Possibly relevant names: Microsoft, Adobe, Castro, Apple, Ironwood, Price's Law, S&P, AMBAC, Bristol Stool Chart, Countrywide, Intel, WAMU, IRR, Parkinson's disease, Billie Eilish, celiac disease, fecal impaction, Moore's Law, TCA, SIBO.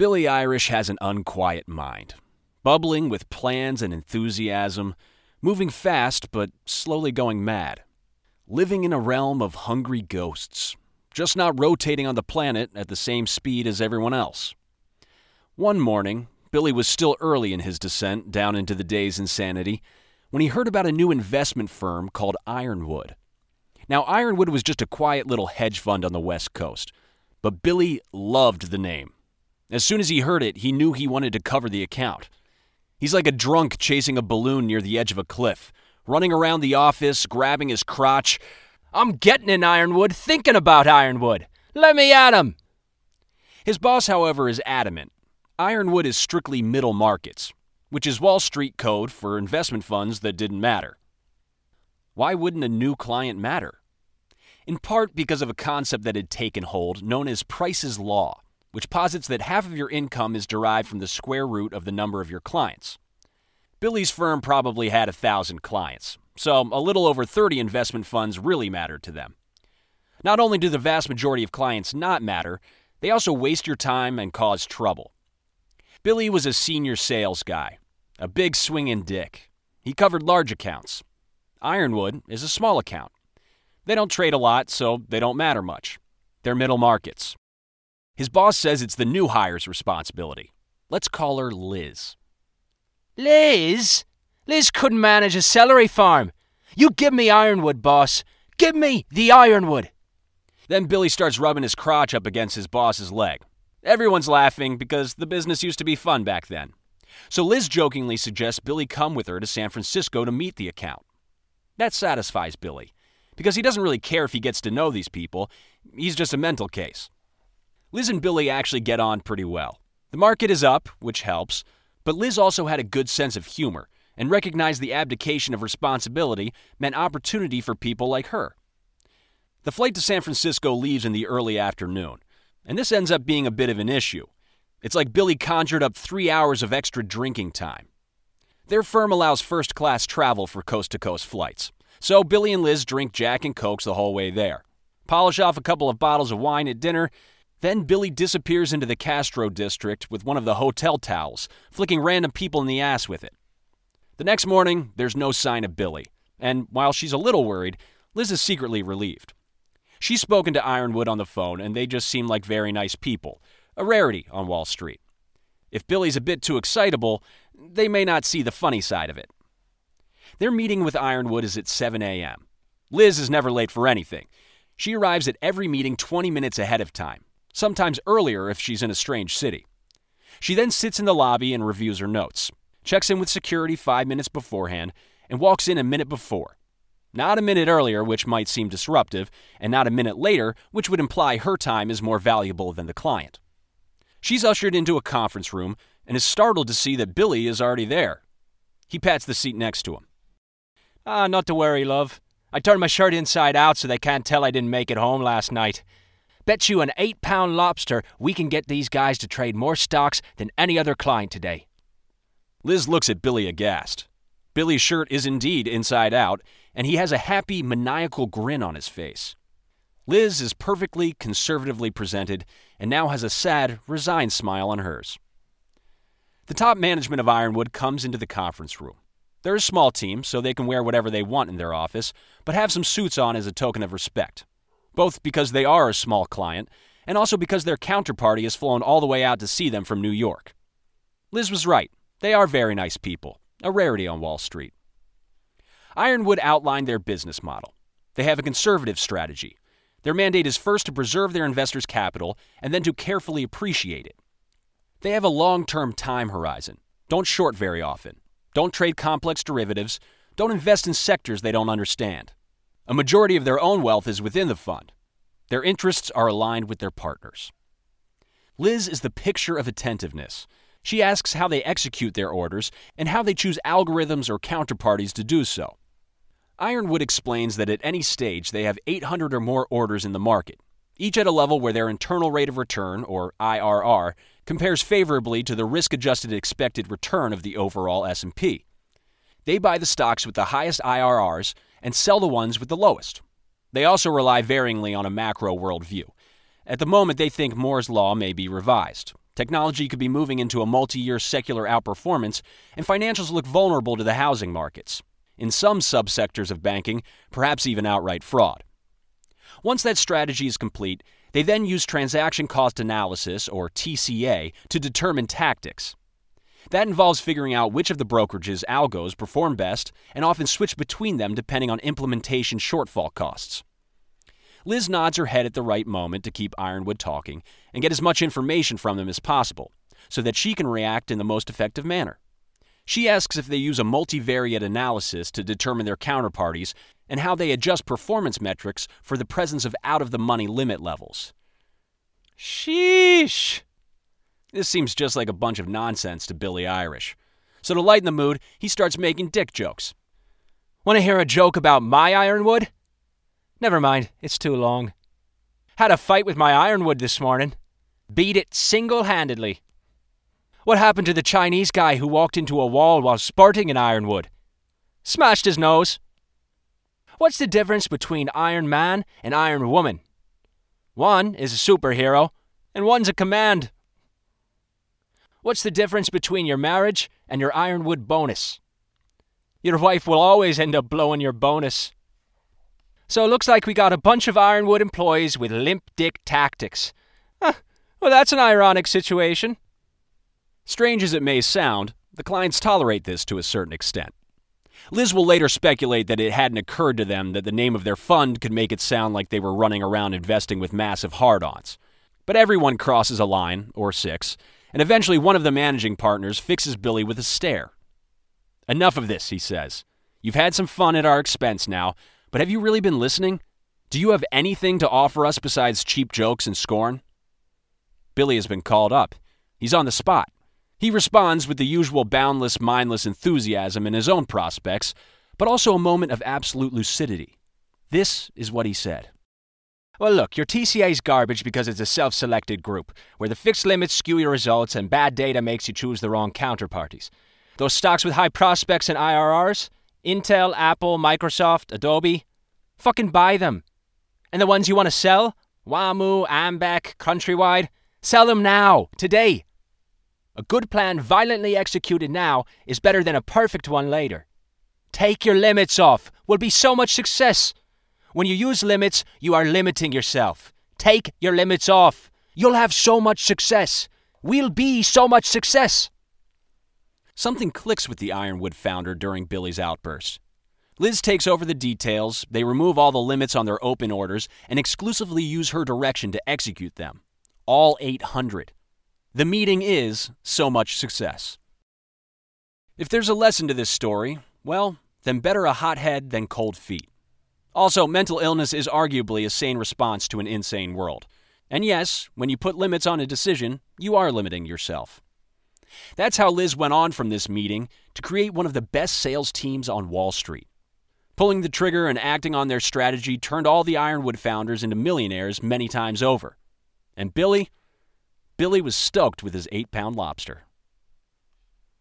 Billie Eilish has an unquiet mind, bubbling with plans and enthusiasm, moving fast but slowly going mad, living in a realm of hungry ghosts, just not rotating on the planet at the same speed as everyone else. One morning, Billy was still early in his descent down into the day's insanity when he heard about a new investment firm called Ironwood. Now, Ironwood was just a quiet little hedge fund on the West Coast, but Billy loved the name. As soon as he heard it, he knew he wanted to cover the account. He's like a drunk chasing a balloon near the edge of a cliff, running around the office, grabbing his crotch. "I'm getting in Ironwood, thinking about Ironwood. Let me at him." His boss, however, is adamant. Ironwood is strictly middle markets, which is Wall Street code for investment funds that didn't matter. Why wouldn't a new client matter? In part because of a concept that had taken hold known as Price's Law, which posits that half of your income is derived from the square root of the number of your clients. Billy's firm probably had 1,000 clients, so a little over 30 investment funds really mattered to them. Not only do the vast majority of clients not matter, they also waste your time and cause trouble. Billy was a senior sales guy, a big swinging dick. He covered large accounts. Ironwood is a small account. They don't trade a lot, so they don't matter much. They're middle markets. His boss says it's the new hire's responsibility. Let's call her Liz. "Liz? Liz couldn't manage a celery farm. You give me Ironwood, boss. Give me the Ironwood." Then Billy starts rubbing his crotch up against his boss's leg. Everyone's laughing because the business used to be fun back then. So Liz jokingly suggests Billy come with her to San Francisco to meet the account. That satisfies Billy, because he doesn't really care if he gets to know these people. He's just a mental case. Liz and Billy actually get on pretty well. The market is up, which helps, but Liz also had a good sense of humor and recognized the abdication of responsibility meant opportunity for people like her. The flight to San Francisco leaves in the early afternoon, and this ends up being a bit of an issue. It's like Billy conjured up 3 hours of extra drinking time. Their firm allows first-class travel for coast-to-coast flights, so Billy and Liz drink Jack and Cokes the whole way there, polish off a couple of bottles of wine at dinner, then Billy disappears into the Castro district with one of the hotel towels, flicking random people in the ass with it. The next morning, there's no sign of Billy, and while she's a little worried, Liz is secretly relieved. She's spoken to Ironwood on the phone, and they just seem like very nice people, a rarity on Wall Street. If Billy's a bit too excitable, they may not see the funny side of it. Their meeting with Ironwood is at 7 a.m. Liz is never late for anything. She arrives at every meeting 20 minutes ahead of time, sometimes earlier if she's in a strange city. She then sits in the lobby and reviews her notes, checks in with security 5 minutes beforehand, and walks in a minute before. Not a minute earlier, which might seem disruptive, and not a minute later, which would imply her time is more valuable than the client. She's ushered into a conference room and is startled to see that Billy is already there. He pats the seat next to him. "Ah, not to worry, love. I turned my shirt inside out so they can't tell I didn't make it home last night. Bet you an 8-pound lobster we can get these guys to trade more stocks than any other client today." Liz looks at Billy aghast. Billy's shirt is indeed inside out, and he has a happy, maniacal grin on his face. Liz is perfectly conservatively presented and now has a sad, resigned smile on hers. The top management of Ironwood comes into the conference room. They're a small team, so they can wear whatever they want in their office, but have some suits on as a token of respect, both because they are a small client and also because their counterparty has flown all the way out to see them from New York. Liz was right. They are very nice people, a rarity on Wall Street. Ironwood outlined their business model. They have a conservative strategy. Their mandate is first to preserve their investors' capital and then to carefully appreciate it. They have a long-term time horizon. Don't short very often. Don't trade complex derivatives. Don't invest in sectors they don't understand. A majority of their own wealth is within the fund. Their interests are aligned with their partners. Liz is the picture of attentiveness. She asks how they execute their orders and how they choose algorithms or counterparties to do so. Ironwood explains that at any stage they have 800 or more orders in the market, each at a level where their internal rate of return, or IRR, compares favorably to the risk-adjusted expected return of the overall S&P. They buy the stocks with the highest IRRs and sell the ones with the lowest. They also rely varyingly on a macro worldview. At the moment, they think Moore's Law may be revised, Technology could be moving into a multi-year secular outperformance, and financials look vulnerable to the housing markets. In some subsectors of banking, perhaps even outright fraud. Once that strategy is complete, they then use transaction cost analysis, or TCA, to determine tactics. That involves figuring out which of the brokerage's algos perform best and often switch between them depending on implementation shortfall costs. Liz nods her head at the right moment to keep Ironwood talking and get as much information from them as possible so that she can react in the most effective manner. She asks if they use a multivariate analysis to determine their counterparties and how they adjust performance metrics for the presence of out-of-the-money limit levels. Sheesh! This seems just like a bunch of nonsense to Billy Irish. So to lighten the mood, he starts making dick jokes. Want to hear a joke about my Ironwood? Never mind, it's too long. Had a fight with my Ironwood this morning. Beat it single-handedly. What happened to the Chinese guy who walked into a wall while sporting an Ironwood? Smashed his nose. What's the difference between Iron Man and Iron Woman? One is a superhero, and one's a command. What's the difference between your marriage and your Ironwood bonus? Your wife will always end up blowing your bonus. So it looks like we got a bunch of Ironwood employees with limp dick tactics. Well, that's an ironic situation. Strange as it may sound, the clients tolerate this to a certain extent. Liz will later speculate that it hadn't occurred to them that the name of their fund could make it sound like they were running around investing with massive hard-ons. But everyone crosses a line, or six, and eventually one of the managing partners fixes Billy with a stare. Enough of this, he says. You've had some fun at our expense now, but have you really been listening? Do you have anything to offer us besides cheap jokes and scorn? Billy has been called up. He's on the spot. He responds with the usual boundless, mindless enthusiasm in his own prospects, but also a moment of absolute lucidity. This is what he said. Well, look, your TCA's garbage because it's a self-selected group, where the fixed limits skew your results and bad data makes you choose the wrong counterparties. Those stocks with high prospects and IRRs, Intel, Apple, Microsoft, Adobe, fucking buy them. And the ones you want to sell, WAMU, AMBAC, Countrywide, sell them now, today. A good plan violently executed now is better than a perfect one later. Take your limits off. Will be so much success. When you use limits, you are limiting yourself. Take your limits off. You'll have so much success. We'll be so much success. Something clicks with the Ironwood founder during Billy's outburst. Liz takes over the details, they remove all the limits on their open orders, and exclusively use her direction to execute them. All 800. The meeting is so much success. If there's a lesson to this story, well, then better a hot head than cold feet. Also, mental illness is arguably a sane response to an insane world. And yes, when you put limits on a decision, you are limiting yourself. That's how Liz went on from this meeting to create one of the best sales teams on Wall Street. Pulling the trigger and acting on their strategy turned all the Ironwood founders into millionaires many times over. And Billy was stoked with his 8-pound lobster.